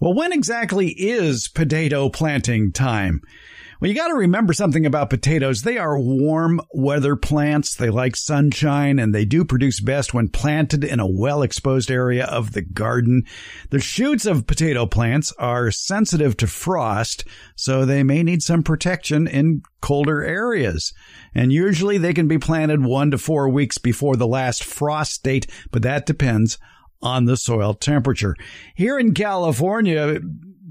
Well, when exactly is potato planting time? Well, you got to remember something about potatoes. They are warm weather plants. They like sunshine, and they do produce best when planted in a well-exposed area of the garden. The shoots of potato plants are sensitive to frost, so they may need some protection in colder areas. And usually they can be planted 1 to 4 weeks before the last frost date, but that depends on the soil temperature. Here in California,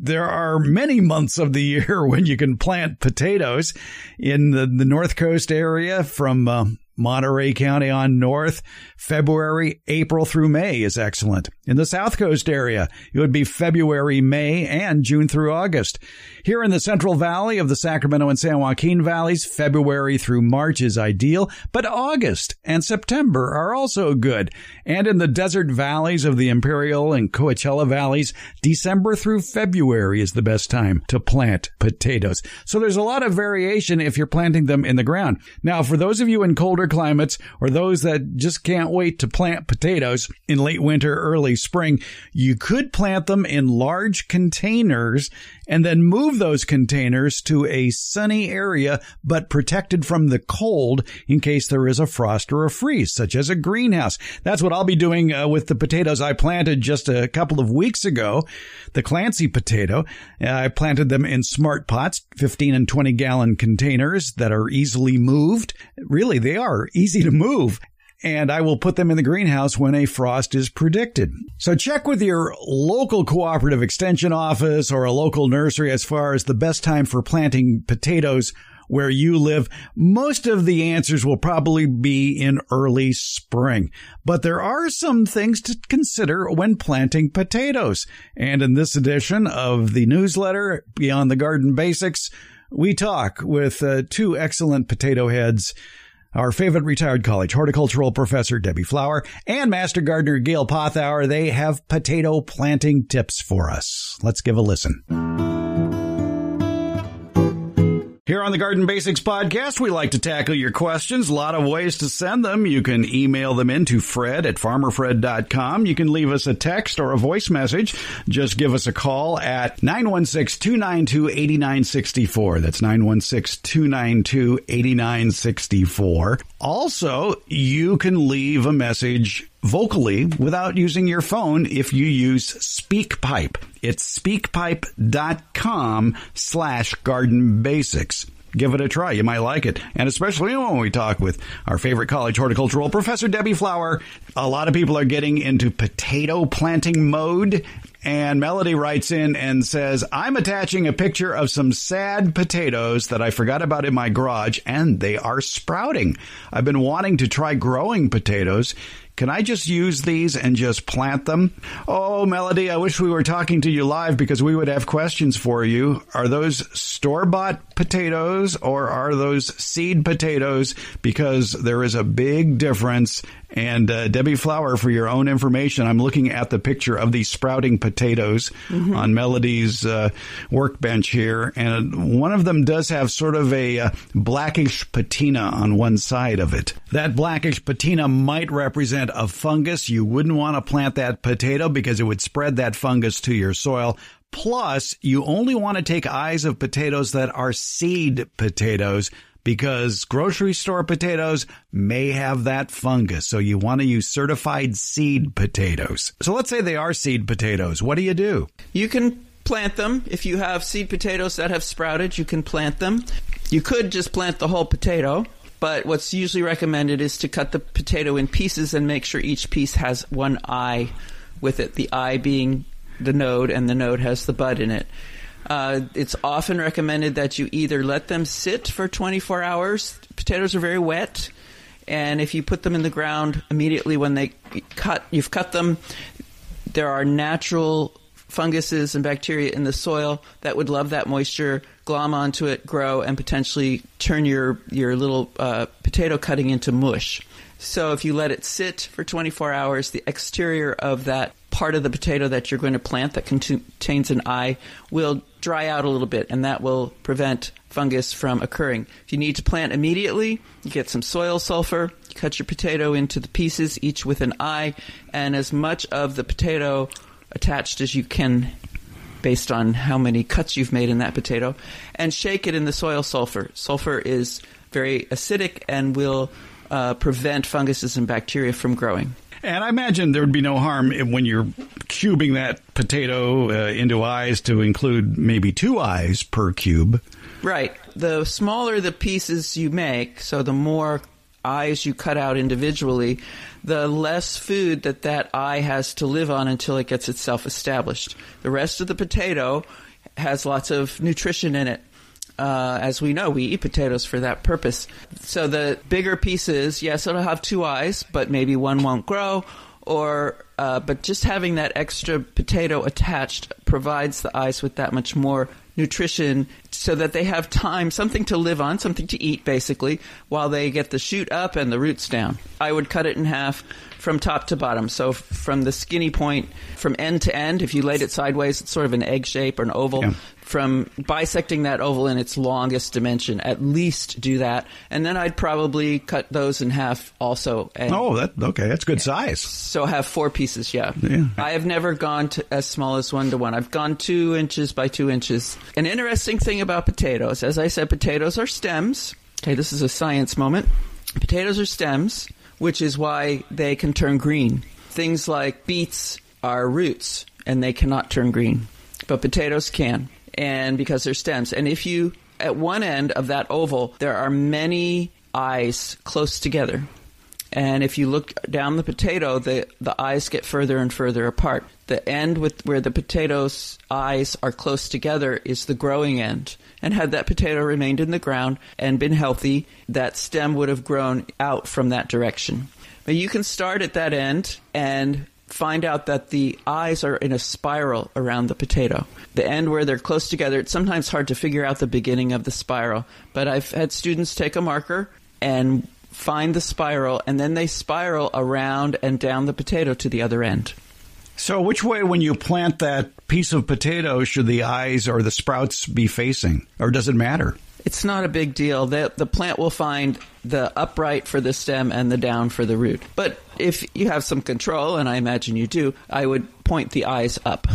there are many months of the year when you can plant potatoes. In the North Coast area from Monterey County on north, February, April through May is excellent. In the South Coast area, it would be February, May, and June through August. Here in the Central Valley of the Sacramento and San Joaquin Valleys, February through March is ideal, but August and September are also good. And in the desert valleys of the Imperial and Coachella Valleys, December through February is the best time to plant potatoes. So there's a lot of variation if you're planting them in the ground. Now, for those of you in colder climates or those that just can't wait to plant potatoes in late winter, early spring, you could plant them in large containers and then move those containers to a sunny area but protected from the cold in case there is a frost or a freeze, such as a greenhouse. That's what I'll be doing with the potatoes I planted just a couple of weeks ago, the Clancy potato. I planted them in smart pots, 15 and 20 gallon containers that are easily moved. Really, they are easy to move, and I will put them in the greenhouse when a frost is predicted. So check with your local cooperative extension office or a local nursery as far as the best time for planting potatoes where you live. Most of the answers will probably be in early spring, but there are some things to consider when planting potatoes. And in this edition of the newsletter, Beyond the Garden Basics, we talk with two excellent potato heads, our favorite retired college horticultural professor, Debbie Flower, and Master Gardener Gail Pothour. They have potato planting tips for us. Let's give a listen. Here on the Garden Basics podcast, we like to tackle your questions. A lot of ways to send them. You can email them in to fred@farmerfred.com. You can leave us a text or a voice message. Just give us a call at 916-292-8964. That's 916-292-8964. Also, you can leave a message vocally without using your phone if you use SpeakPipe. It's speakpipe.com/garden basics. Give it a try. You might like it. And especially when we talk with our favorite college horticultural professor, Debbie Flower. A lot of people are getting into potato planting mode. And Melody writes in and says, I'm attaching a picture of some sad potatoes that I forgot about in my garage, and they are sprouting. I've been wanting to try growing potatoes. Can I just use these and just plant them? Oh, Melody, I wish we were talking to you live because we would have questions for you. Are those store-bought potatoes or are those seed potatoes? Because there is a big difference. And Debbie Flower, for your own information, I'm looking at the picture of these sprouting potatoes on Melody's workbench here. And one of them does have sort of a blackish patina on one side of it. That blackish patina might represent a fungus. You wouldn't want to plant that potato because it would spread that fungus to your soil. Plus, you only want to take eyes of potatoes that are seed potatoes because grocery store potatoes may have that fungus. So you want to use certified seed potatoes. So let's say they are seed potatoes. What do? You can plant them. If you have seed potatoes that have sprouted, you can plant them. You could just plant the whole potato. But what's usually recommended is to cut the potato in pieces and make sure each piece has one eye with it, the eye being the node, and the node has the bud in it. It's often recommended that you either let them sit for 24 hours. Potatoes are very wet, and if you put them in the ground immediately when they cut, you've cut them, there are natural funguses and bacteria in the soil that would love that moisture, glom onto it, grow, and potentially turn your little potato cutting into mush. So if you let it sit for 24 hours, the exterior of that part of the potato that you're going to plant that contains an eye will dry out a little bit, and that will prevent fungus from occurring. If you need to plant immediately, you get some soil sulfur, you cut your potato into the pieces, each with an eye, and as much of the potato attached as you can based on how many cuts you've made in that potato, and shake it in the soil sulfur. Sulfur is very acidic and will prevent funguses and bacteria from growing. And I imagine there would be no harm when you're cubing that potato into eyes to include maybe 2 eyes per cube. Right. The smaller the pieces you make, so the more eyes you cut out individually, the less food that eye has to live on until it gets itself established. The rest of the potato has lots of nutrition in it. As we know, we eat potatoes for that purpose. So the bigger pieces, yes, it'll have 2 eyes, but maybe one won't grow. But just having that extra potato attached provides the eyes with that much more nutrition so that they have time, something to live on, something to eat, basically, while they get the shoot up and the roots down. I would cut it in half from top to bottom. So from the skinny point, from end to end, if you laid it sideways, it's sort of an egg shape or an oval. Yeah. From bisecting that oval in its longest dimension, at least do that. And then I'd probably cut those in half also. And that's good size. So have 4 pieces, yeah. I have never gone to as small as 1 to 1. I've gone 2 inches by 2 inches. An interesting thing about potatoes, as I said, potatoes are stems. Okay, this is a science moment. Potatoes are stems, which is why they can turn green. Things like beets are roots, and they cannot turn green. But potatoes can. And because they're stems. And if you, at one end of that oval, there are many eyes close together. And if you look down the potato, the eyes get further and further apart. The end with where the potato's eyes are close together is the growing end. And had that potato remained in the ground and been healthy, that stem would have grown out from that direction. But you can start at that end and find out that the eyes are in a spiral around the potato. The end where they're close together, it's sometimes hard to figure out the beginning of the spiral. But I've had students take a marker and find the spiral, and then they spiral around and down the potato to the other end. So which way, when you plant that piece of potato, should the eyes or the sprouts be facing? Or does it matter? It's not a big deal. The plant will find the upright for the stem and the down for the root. But if you have some control, and I imagine you do, I would point the eyes up.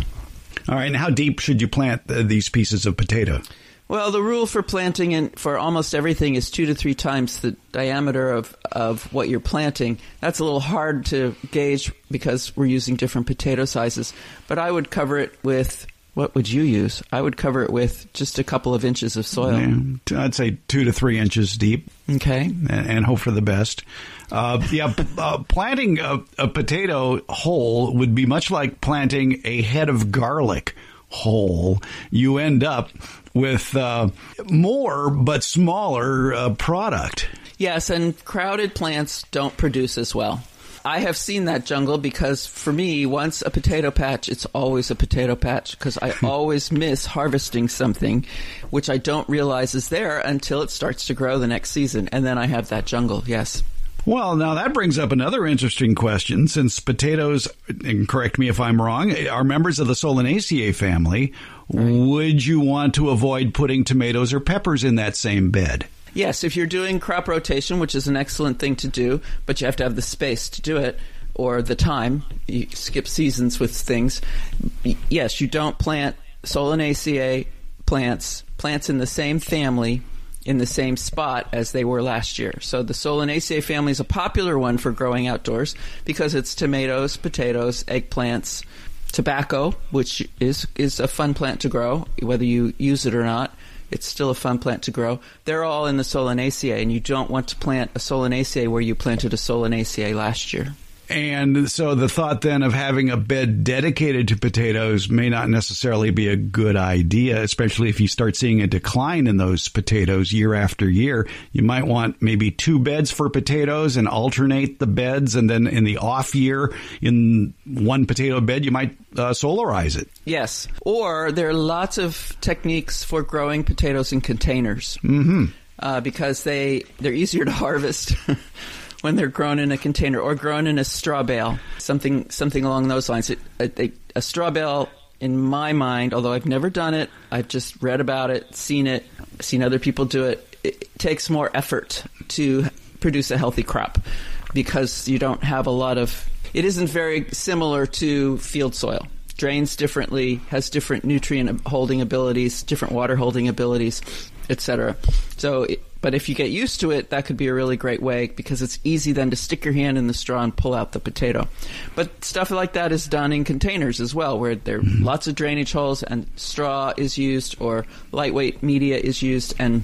All right. And how deep should you plant these pieces of potato? Well, the rule for planting and for almost everything is 2 to 3 times the diameter of what you're planting. That's a little hard to gauge because we're using different potato sizes. But I would cover it with... What would you use? I would cover it with just a couple of inches of soil. Yeah, I'd say 2 to 3 inches deep. Okay. And hope for the best. Planting a potato whole would be much like planting a head of garlic whole. You end up with more but smaller product. Yes, and crowded plants don't produce as well. I have seen that jungle because, for me, once a potato patch, it's always a potato patch because I always miss harvesting something, which I don't realize is there until it starts to grow the next season. And then I have that jungle, yes. Well, now that brings up another interesting question. Since potatoes, and correct me if I'm wrong, are members of the Solanaceae family, right, would you want to avoid putting tomatoes or peppers in that same bed? Yes, if you're doing crop rotation, which is an excellent thing to do, but you have to have the space to do it or the time. You skip seasons with things. Yes, you don't plant Solanaceae plants in the same family in the same spot as they were last year. So the Solanaceae family is a popular one for growing outdoors because it's tomatoes, potatoes, eggplants, tobacco, which is a fun plant to grow, whether you use it or not. It's still a fun plant to grow. They're all in the Solanaceae, and you don't want to plant a Solanaceae where you planted a Solanaceae last year. And so the thought then of having a bed dedicated to potatoes may not necessarily be a good idea, especially if you start seeing a decline in those potatoes year after year. You might want maybe 2 beds for potatoes and alternate the beds. And then in the off year, in one potato bed, you might solarize it. Yes. Or there are lots of techniques for growing potatoes in containers because they're easier to harvest. When they're grown in a container or grown in a straw bale, something along those lines. A straw bale, in my mind, although I've never done it, I've just read about it, seen other people do it. It takes more effort to produce a healthy crop because you don't have a lot of – it isn't very similar to field soil. drains differently, has different nutrient holding abilities, different water holding abilities, etc. So, but if you get used to it, that could be a really great way, because it's easy then to stick your hand in the straw and pull out the potato. But stuff like that is done in containers as well, where there are lots of drainage holes and straw is used or lightweight media is used. And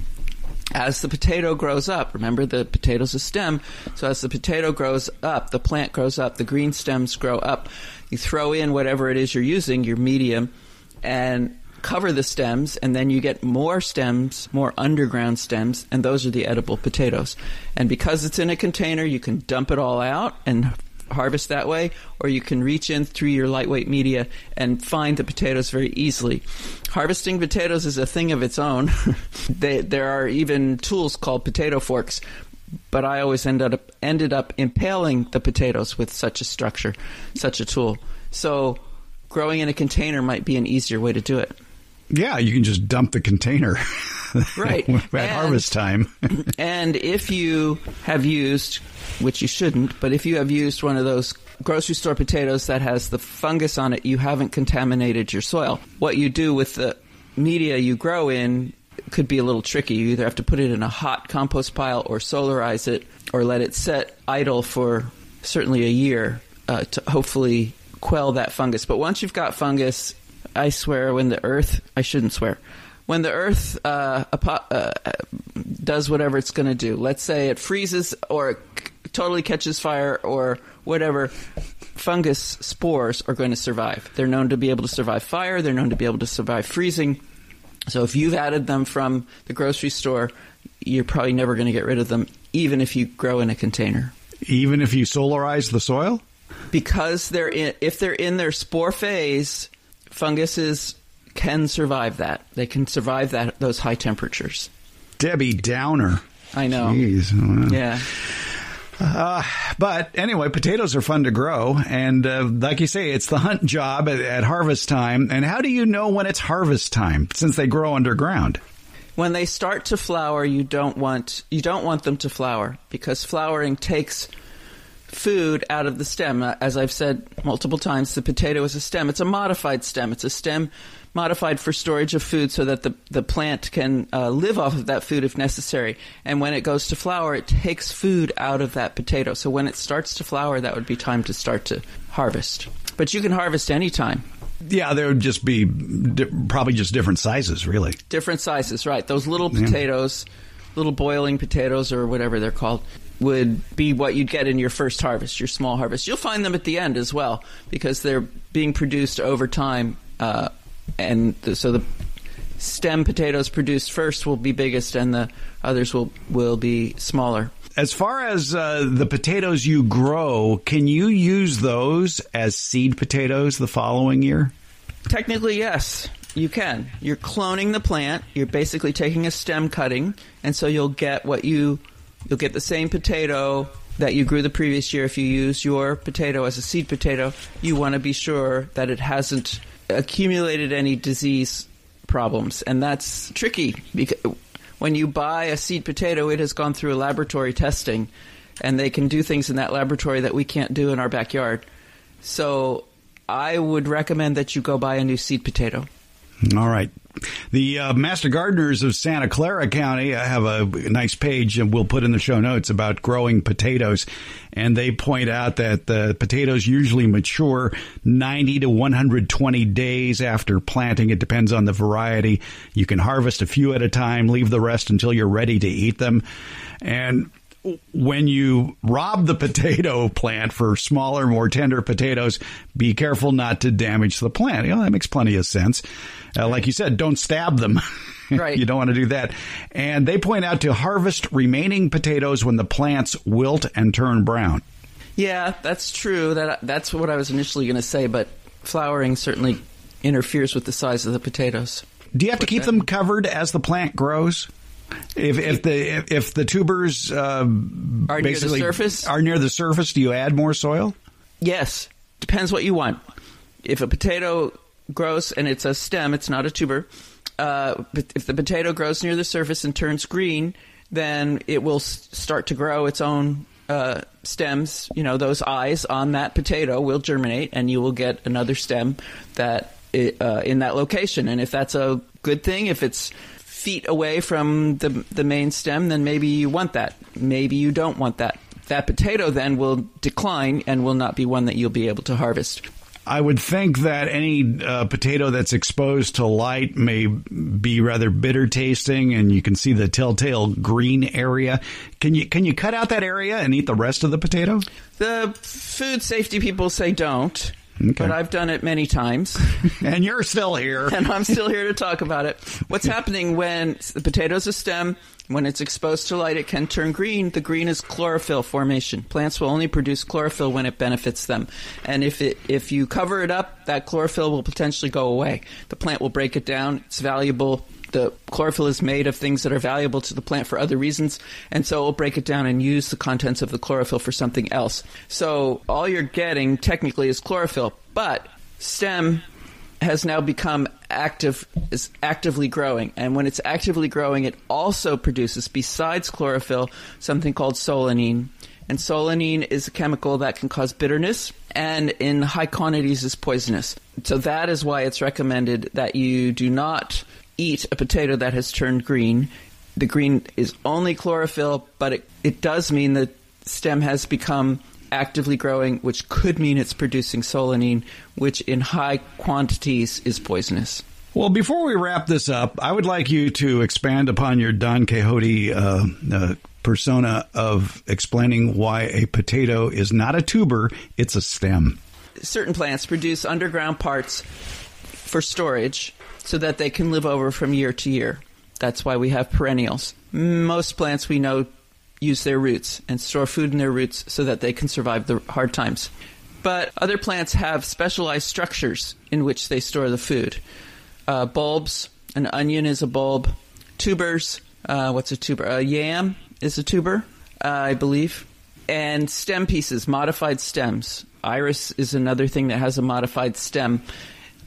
as the potato grows up, remember the potato's a stem, so as the potato grows up, the plant grows up, the green stems grow up. You throw in whatever it is you're using, your medium, and cover the stems, and then you get more stems, more underground stems, and those are the edible potatoes. And because it's in a container, you can dump it all out and harvest that way, or you can reach in through your lightweight media and find the potatoes very easily. Harvesting potatoes is a thing of its own. There are even tools called potato forks, but I always ended up impaling the potatoes with such a structure, such a tool. So growing in a container might be an easier way to do it. Yeah, you can just dump the container right at harvest time. And if you have used, which you shouldn't, but if you have used one of those grocery store potatoes that has the fungus on it, you haven't contaminated your soil. What you do with the media you grow in could be a little tricky. You either have to put it in a hot compost pile or solarize it or let it set idle for certainly a year to hopefully quell that fungus. But once you've got fungus, I swear, when the earth, I shouldn't swear, when the earth does whatever it's going to do, let's say it freezes or it totally catches fire or whatever, fungus spores are going to survive. They're known to be able to survive fire. They're known to be able to survive freezing. So if you've added them from the grocery store, you're probably never going to get rid of them, even if you grow in a container. Even if you solarize the soil? Because if they're in their spore phase, funguses can survive that. They can survive that those high temperatures. Debbie Downer. I know. Jeez. Wow. Yeah. But anyway, potatoes are fun to grow. And like you say, it's the hunt job at harvest time. And how do you know when it's harvest time, since they grow underground? When they start to flower, you don't want them to flower, because flowering takes food out of the stem. As I've said multiple times, the potato is a stem. It's a modified stem. It's a stem modified for storage of food so that the plant can live off of that food if necessary. And when it goes to flower, it takes food out of that potato. So when it starts to flower, that would be time to start to harvest. But you can harvest anytime. Yeah, there would just be probably just different sizes, really. Different sizes, right. Those little potatoes, little boiling potatoes or whatever they're called, would be what you'd get in your first harvest, your small harvest. You'll find them at the end as well, because they're being produced over time. So the stem potatoes produced first will be biggest, and the others will be smaller. As far as the potatoes you grow, can you use those as seed potatoes the following year? Technically, yes. You can. You're cloning the plant. You're basically taking a stem cutting, and so you'll get the same potato that you grew the previous year. If you use your potato as a seed potato, you want to be sure that it hasn't accumulated any disease problems. And that's tricky, because when you buy a seed potato, it has gone through a laboratory testing, and they can do things in that laboratory that we can't do in our backyard. So I would recommend that you go buy a new seed potato. All right. The Master Gardeners of Santa Clara County have a nice page, and we'll put in the show notes, about growing potatoes. And they point out that the potatoes usually mature 90 to 120 days after planting. It depends on the variety. You can harvest a few at a time, leave the rest until you're ready to eat them. And when you rob the potato plant for smaller, more tender potatoes, be careful not to damage the plant. You know, that makes plenty of sense. Like you said, don't stab them. Right. You don't want to do that. And they point out to harvest remaining potatoes when the plants wilt and turn brown. Yeah, that's true. That's what I was initially going to say, but flowering certainly interferes with the size of the potatoes. Do you have to keep them covered as the plant grows? If the tubers are basically near the surface, do you add more soil? Yes. Depends what you want. If a potato grows and it's a stem, it's not a tuber. But if the potato grows near the surface and turns green, then it will start to grow its own stems, you know, those eyes on that potato will germinate, and you will get another stem that in that location. And if that's a good thing, if it's feet away from the main stem, then maybe you want that. Maybe you don't want that. That potato then will decline and will not be one that you'll be able to harvest. I would think that any potato that's exposed to light may be rather bitter tasting, and you can see the telltale green area. Can you cut out that area and eat the rest of the potato? The food safety people say don't. Okay. But I've done it many times. And you're still here. And I'm still here to talk about it. What's happening when the potato's a stem, when it's exposed to light, it can turn green. The green is chlorophyll formation. Plants will only produce chlorophyll when it benefits them. And if you cover it up, that chlorophyll will potentially go away. The plant will break it down. It's valuable. The chlorophyll is made of things that are valuable to the plant for other reasons, and so it will break it down and use the contents of the chlorophyll for something else. So all you're getting technically is chlorophyll, but stem has now become actively growing. And when it's actively growing, it also produces, besides chlorophyll, something called solanine. And solanine is a chemical that can cause bitterness, and in high quantities is poisonous. So that is why it's recommended that you do not eat a potato that has turned green. The green is only chlorophyll, but it does mean the stem has become actively growing, which could mean it's producing solanine, which in high quantities is poisonous. Well, before we wrap this up, I would like you to expand upon your Don Quixote persona of explaining why a potato is not a tuber, it's a stem. Certain plants produce underground parts for storage so that they can live over from year to year. That's why we have perennials. Most plants we know use their roots and store food in their roots so that they can survive the hard times. But other plants have specialized structures in which they store the food. Bulbs, an onion is a bulb. Tubers, what's a tuber? A yam is a tuber, I believe. And stem pieces, modified stems. Iris is another thing that has a modified stem.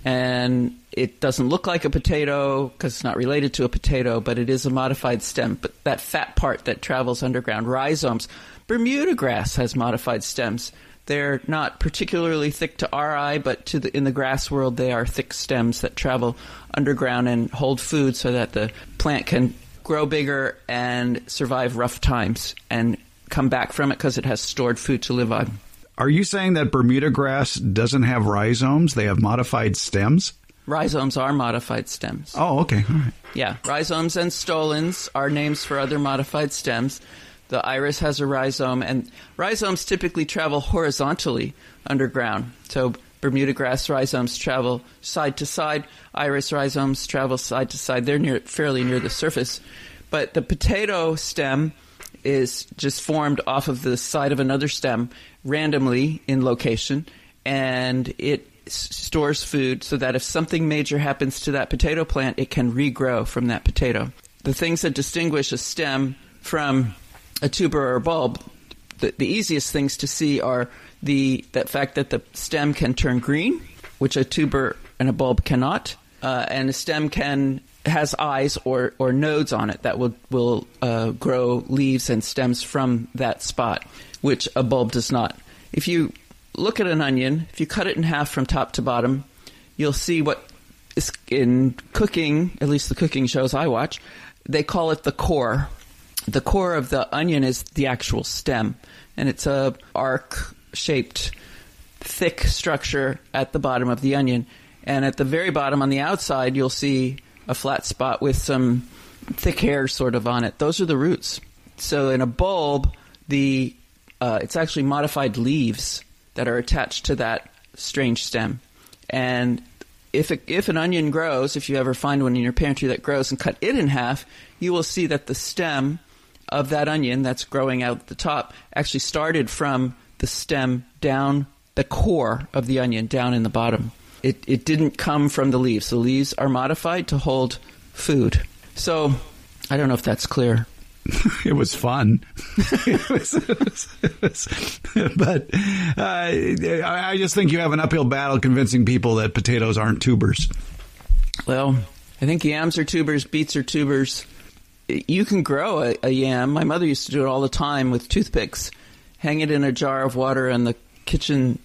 And it doesn't look like a potato because it's not related to a potato, but it is a modified stem. But that fat part that travels underground, rhizomes. Bermuda grass has modified stems. They're not particularly thick to our eye, but in the grass world, they are thick stems that travel underground and hold food so that the plant can grow bigger and survive rough times and come back from it because it has stored food to live on. Are you saying that Bermuda grass doesn't have rhizomes? They have modified stems? Rhizomes are modified stems. Oh, okay. All right. Yeah. Rhizomes and stolons are names for other modified stems. The iris has a rhizome, and rhizomes typically travel horizontally underground. So Bermuda grass rhizomes travel side to side. Iris rhizomes travel side to side. They're fairly near the surface. But the potato stem is just formed off of the side of another stem randomly in location, and it stores food so that if something major happens to that potato plant, it can regrow from that potato. The things that distinguish a stem from a tuber or a bulb, the easiest things to see are the fact that the stem can turn green, which a tuber and a bulb cannot, and a stem has eyes or nodes on it that will grow leaves and stems from that spot, which a bulb does not. If you look at an onion, if you cut it in half from top to bottom, you'll see what is in cooking, at least the cooking shows I watch, they call it the core. The core of the onion is the actual stem, and it's a arc-shaped, thick structure at the bottom of the onion. And at the very bottom on the outside, you'll see a flat spot with some thick hair sort of on it. Those are the roots. So in a bulb, it's actually modified leaves that are attached to that strange stem. And if an onion grows, if you ever find one in your pantry that grows and cut it in half, you will see that the stem of that onion that's growing out at the top actually started from the stem down the core of the onion, down in the bottom. It didn't come from the leaves. The leaves are modified to hold food. So I don't know if that's clear. It was fun. But I just think you have an uphill battle convincing people that potatoes aren't tubers. Well, I think yams are tubers. Beets are tubers. You can grow a yam. My mother used to do it all the time with toothpicks. hang it in a jar of water on the kitchen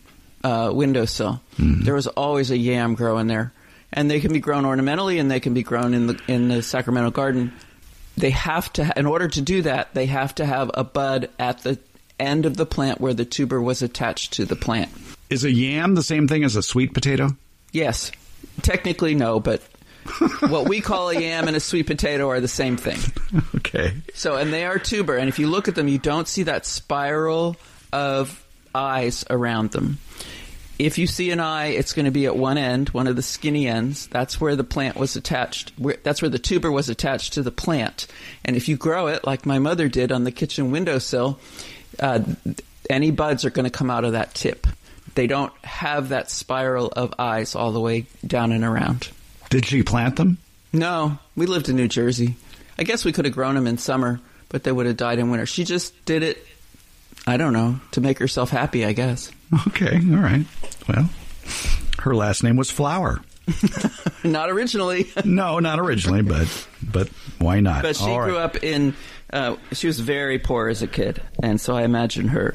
windowsill. Mm-hmm. There was always a yam growing there. And they can be grown ornamentally, and they can be grown in the Sacramento garden. They have to, in order to do that, they have to have a bud at the end of the plant where the tuber was attached to the plant. Is a yam the same thing as a sweet potato? Yes. Technically, no, but what we call a yam and a sweet potato are the same thing. Okay. So, and they are tuber, and if you look at them, you don't see that spiral of eyes around them. If you see an eye, it's going to be at one end, one of the skinny ends. That's where the plant was attached. That's where the tuber was attached to the plant. And if you grow it, like my mother did on the kitchen windowsill, any buds are going to come out of that tip. They don't have that spiral of eyes all the way down and around. Did she plant them? No. We lived in New Jersey. I guess we could have grown them in summer, but they would have died in winter. She just did it, I don't know, to make herself happy, I guess. Okay, all right. Well, her last name was Flower. Not originally. No, not originally, but why not? But she grew up in, she was very poor as a kid, and so I imagine her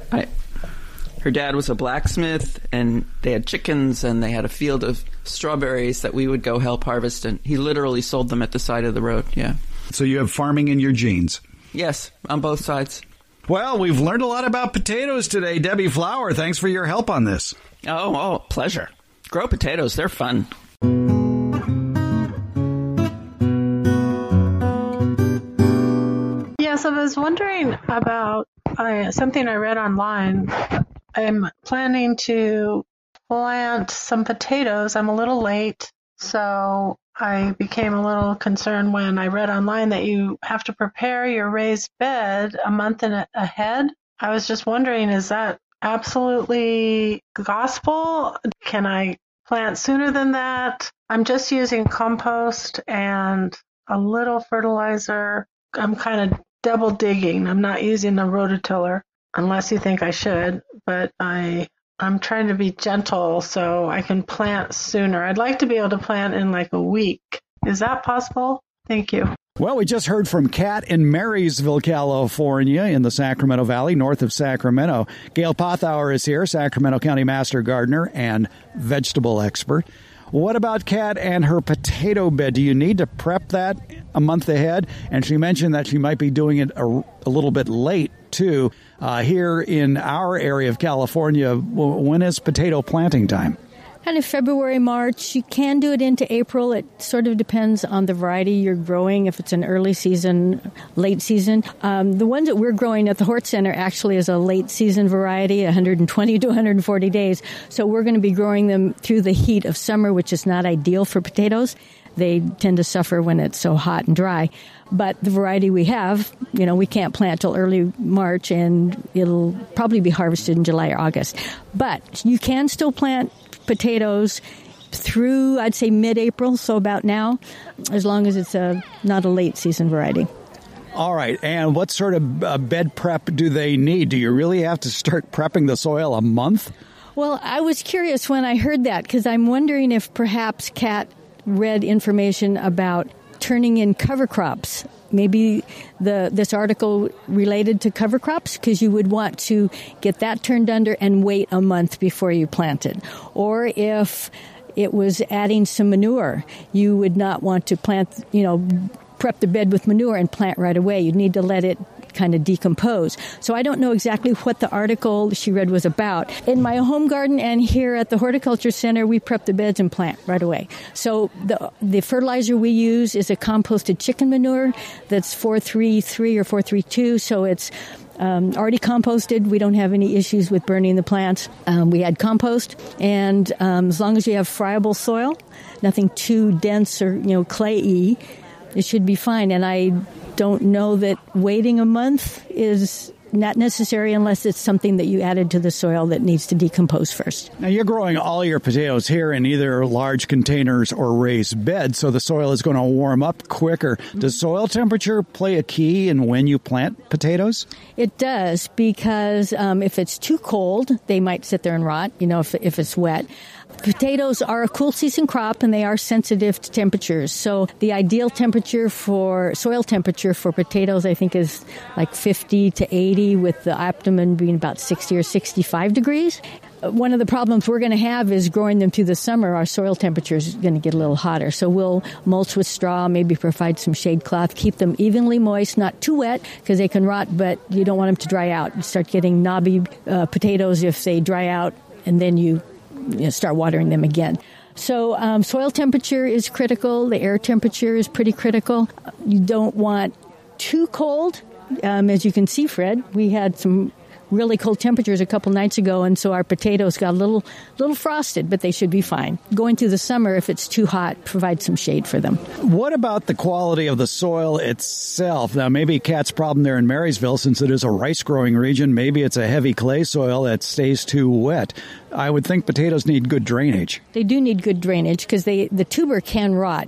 dad was a blacksmith, and they had chickens, and they had a field of strawberries that we would go help harvest, and he literally sold them at the side of the road, yeah. So you have farming in your genes? Yes, on both sides. Well, we've learned a lot about potatoes today. Debbie Flower, thanks for your help on this. Oh, pleasure. Grow potatoes. They're fun. Yes, I was wondering about something I read online. I'm planning to plant some potatoes. I'm a little late, so I became a little concerned when I read online that you have to prepare your raised bed a month ahead. I was just wondering, is that absolutely gospel? Can I plant sooner than that? I'm just using compost and a little fertilizer. I'm kind of double digging. I'm not using the rototiller unless you think I should, but I'm trying to be gentle so I can plant sooner. I'd like to be able to plant in like a week. Is that possible? Thank you. Well, we just heard from Kat in Marysville, California, in the Sacramento Valley, north of Sacramento. Gail Pothour is here, Sacramento County Master Gardener and vegetable expert. What about Kat and her potato bed? Do you need to prep that a month ahead? And she mentioned that she might be doing it a little bit late, too. Here in our area of California, when is potato planting time? Kind of February, March. You can do it into April. It sort of depends on the variety you're growing, if it's an early season, late season. The ones that we're growing at the Hort Center actually is a late season variety, 120 to 140 days. So we're going to be growing them through the heat of summer, which is not ideal for potatoes. They tend to suffer when it's so hot and dry. But the variety we have, we can't plant till early March, and it'll probably be harvested in July or August. But you can still plant potatoes through, I'd say, mid-April, so about now, as long as it's not a late season variety. All right. And what sort of bed prep do they need? Do you really have to start prepping the soil a month? Well, I was curious when I heard that, because I'm wondering if perhaps Kat read information about turning in cover crops. Maybe this article related to cover crops, because you would want to get that turned under and wait a month before you plant it. Or if it was adding some manure, you would not want to plant, prep the bed with manure and plant right away. You'd need to let it kind of decompose. So I don't know exactly what the article she read was about. In my home garden and here at the Horticulture Center, we prep the beds and plant right away. So the fertilizer we use is a composted chicken manure that's 433 or 432, so it's already composted. We don't have any issues with burning the plants. We had compost, and as long as you have friable soil, nothing too dense or clayey, it should be fine. And I don't know that waiting a month is not necessary unless it's something that you added to the soil that needs to decompose first. Now, you're growing all your potatoes here in either large containers or raised beds, so the soil is going to warm up quicker. Does soil temperature play a key in when you plant potatoes? It does, because if it's too cold, they might sit there and rot, if it's wet. Potatoes are a cool season crop and they are sensitive to temperatures. So the ideal temperature for soil temperature for potatoes, I think, is like 50 to 80, with the optimum being about 60 or 65 degrees. One of the problems we're going to have is growing them through the summer. Our soil temperature is going to get a little hotter. So we'll mulch with straw, maybe provide some shade cloth, keep them evenly moist, not too wet because they can rot, but you don't want them to dry out. You start getting knobby potatoes if they dry out, and then you start watering them again. So soil temperature is critical. The air temperature is pretty critical. You don't want too cold. As you can see, Fred, we had some really cold temperatures a couple nights ago, and so our potatoes got a little frosted, but they should be fine. Going through the summer, if it's too hot, provide some shade for them. What about the quality of the soil itself? Now, maybe Kat's problem there in Marysville, since it is a rice-growing region, maybe it's a heavy clay soil that stays too wet. I would think potatoes need good drainage. They do need good drainage because the tuber can rot.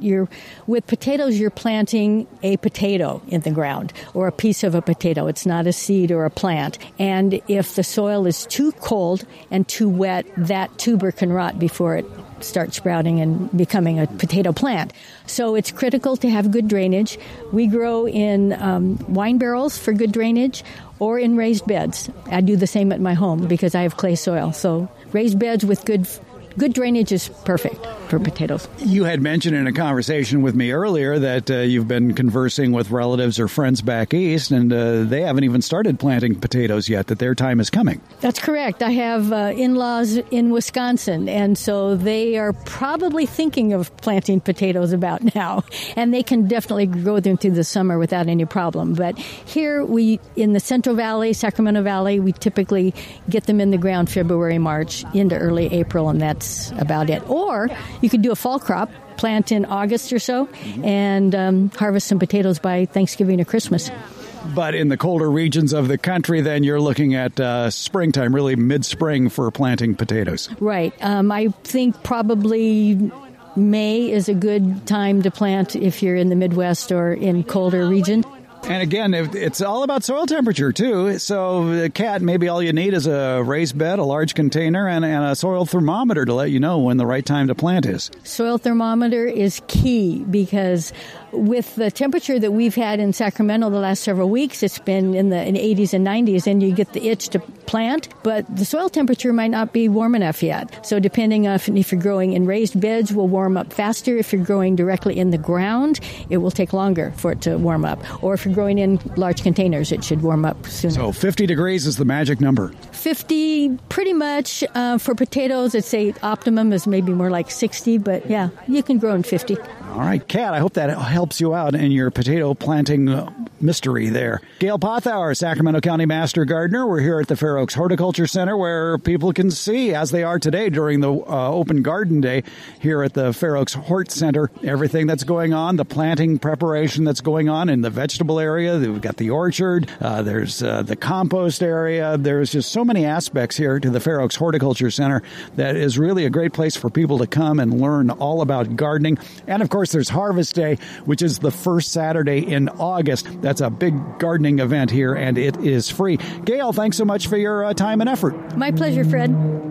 With potatoes, you're planting a potato in the ground or a piece of a potato. It's not a seed or a plant. And if the soil is too cold and too wet, that tuber can rot before it start sprouting and becoming a potato plant. So it's critical to have good drainage. We grow in wine barrels for good drainage or in raised beds. I do the same at my home because I have clay soil. So raised beds with good drainage is perfect for potatoes. You had mentioned in a conversation with me earlier that you've been conversing with relatives or friends back east, and they haven't even started planting potatoes yet, that their time is coming. That's correct. I have in-laws in Wisconsin, and so they are probably thinking of planting potatoes about now, and they can definitely grow them through the summer without any problem. But here we, in the Central Valley, Sacramento Valley, we typically get them in the ground February, March, into early April, and that's about it. Or you could do a fall crop, plant in August or so, and harvest some potatoes by Thanksgiving or Christmas. But in the colder regions of the country, then you're looking at springtime, really mid-spring for planting potatoes. Right. I think probably May is a good time to plant if you're in the Midwest or in colder regions. And again, it's all about soil temperature, too. So, Kat, maybe all you need is a raised bed, a large container, and a soil thermometer to let you know when the right time to plant is. Soil thermometer is key because with the temperature that we've had in Sacramento the last several weeks, it's been in 80s and 90s, and you get the itch to plant, but the soil temperature might not be warm enough yet. So depending on if you're growing in raised beds, will warm up faster. If you're growing directly in the ground, it will take longer for it to warm up. Or if you're growing in large containers, it should warm up sooner. So 50 degrees is the magic number. 50, pretty much. For potatoes, I'd say optimum is maybe more like 60, but yeah, you can grow in 50. All right, Kat, I hope that helps you out in your potato planting mystery there. Gail Pothour, Sacramento County Master Gardener. We're here at the Fair Oaks Horticulture Center, where people can see, as they are today during the Open Garden Day here at the Fair Oaks Hort Center, everything that's going on, the planting preparation that's going on in the vegetable area. We've got the orchard. There's the compost area. There's just so many aspects here to the Fair Oaks Horticulture Center that is really a great place for people to come and learn all about gardening. And, of course, there's Harvest Day, which is the first Saturday in August. That's a big gardening event here, and it is free. Gail, thanks so much for your time and effort. My pleasure, Fred.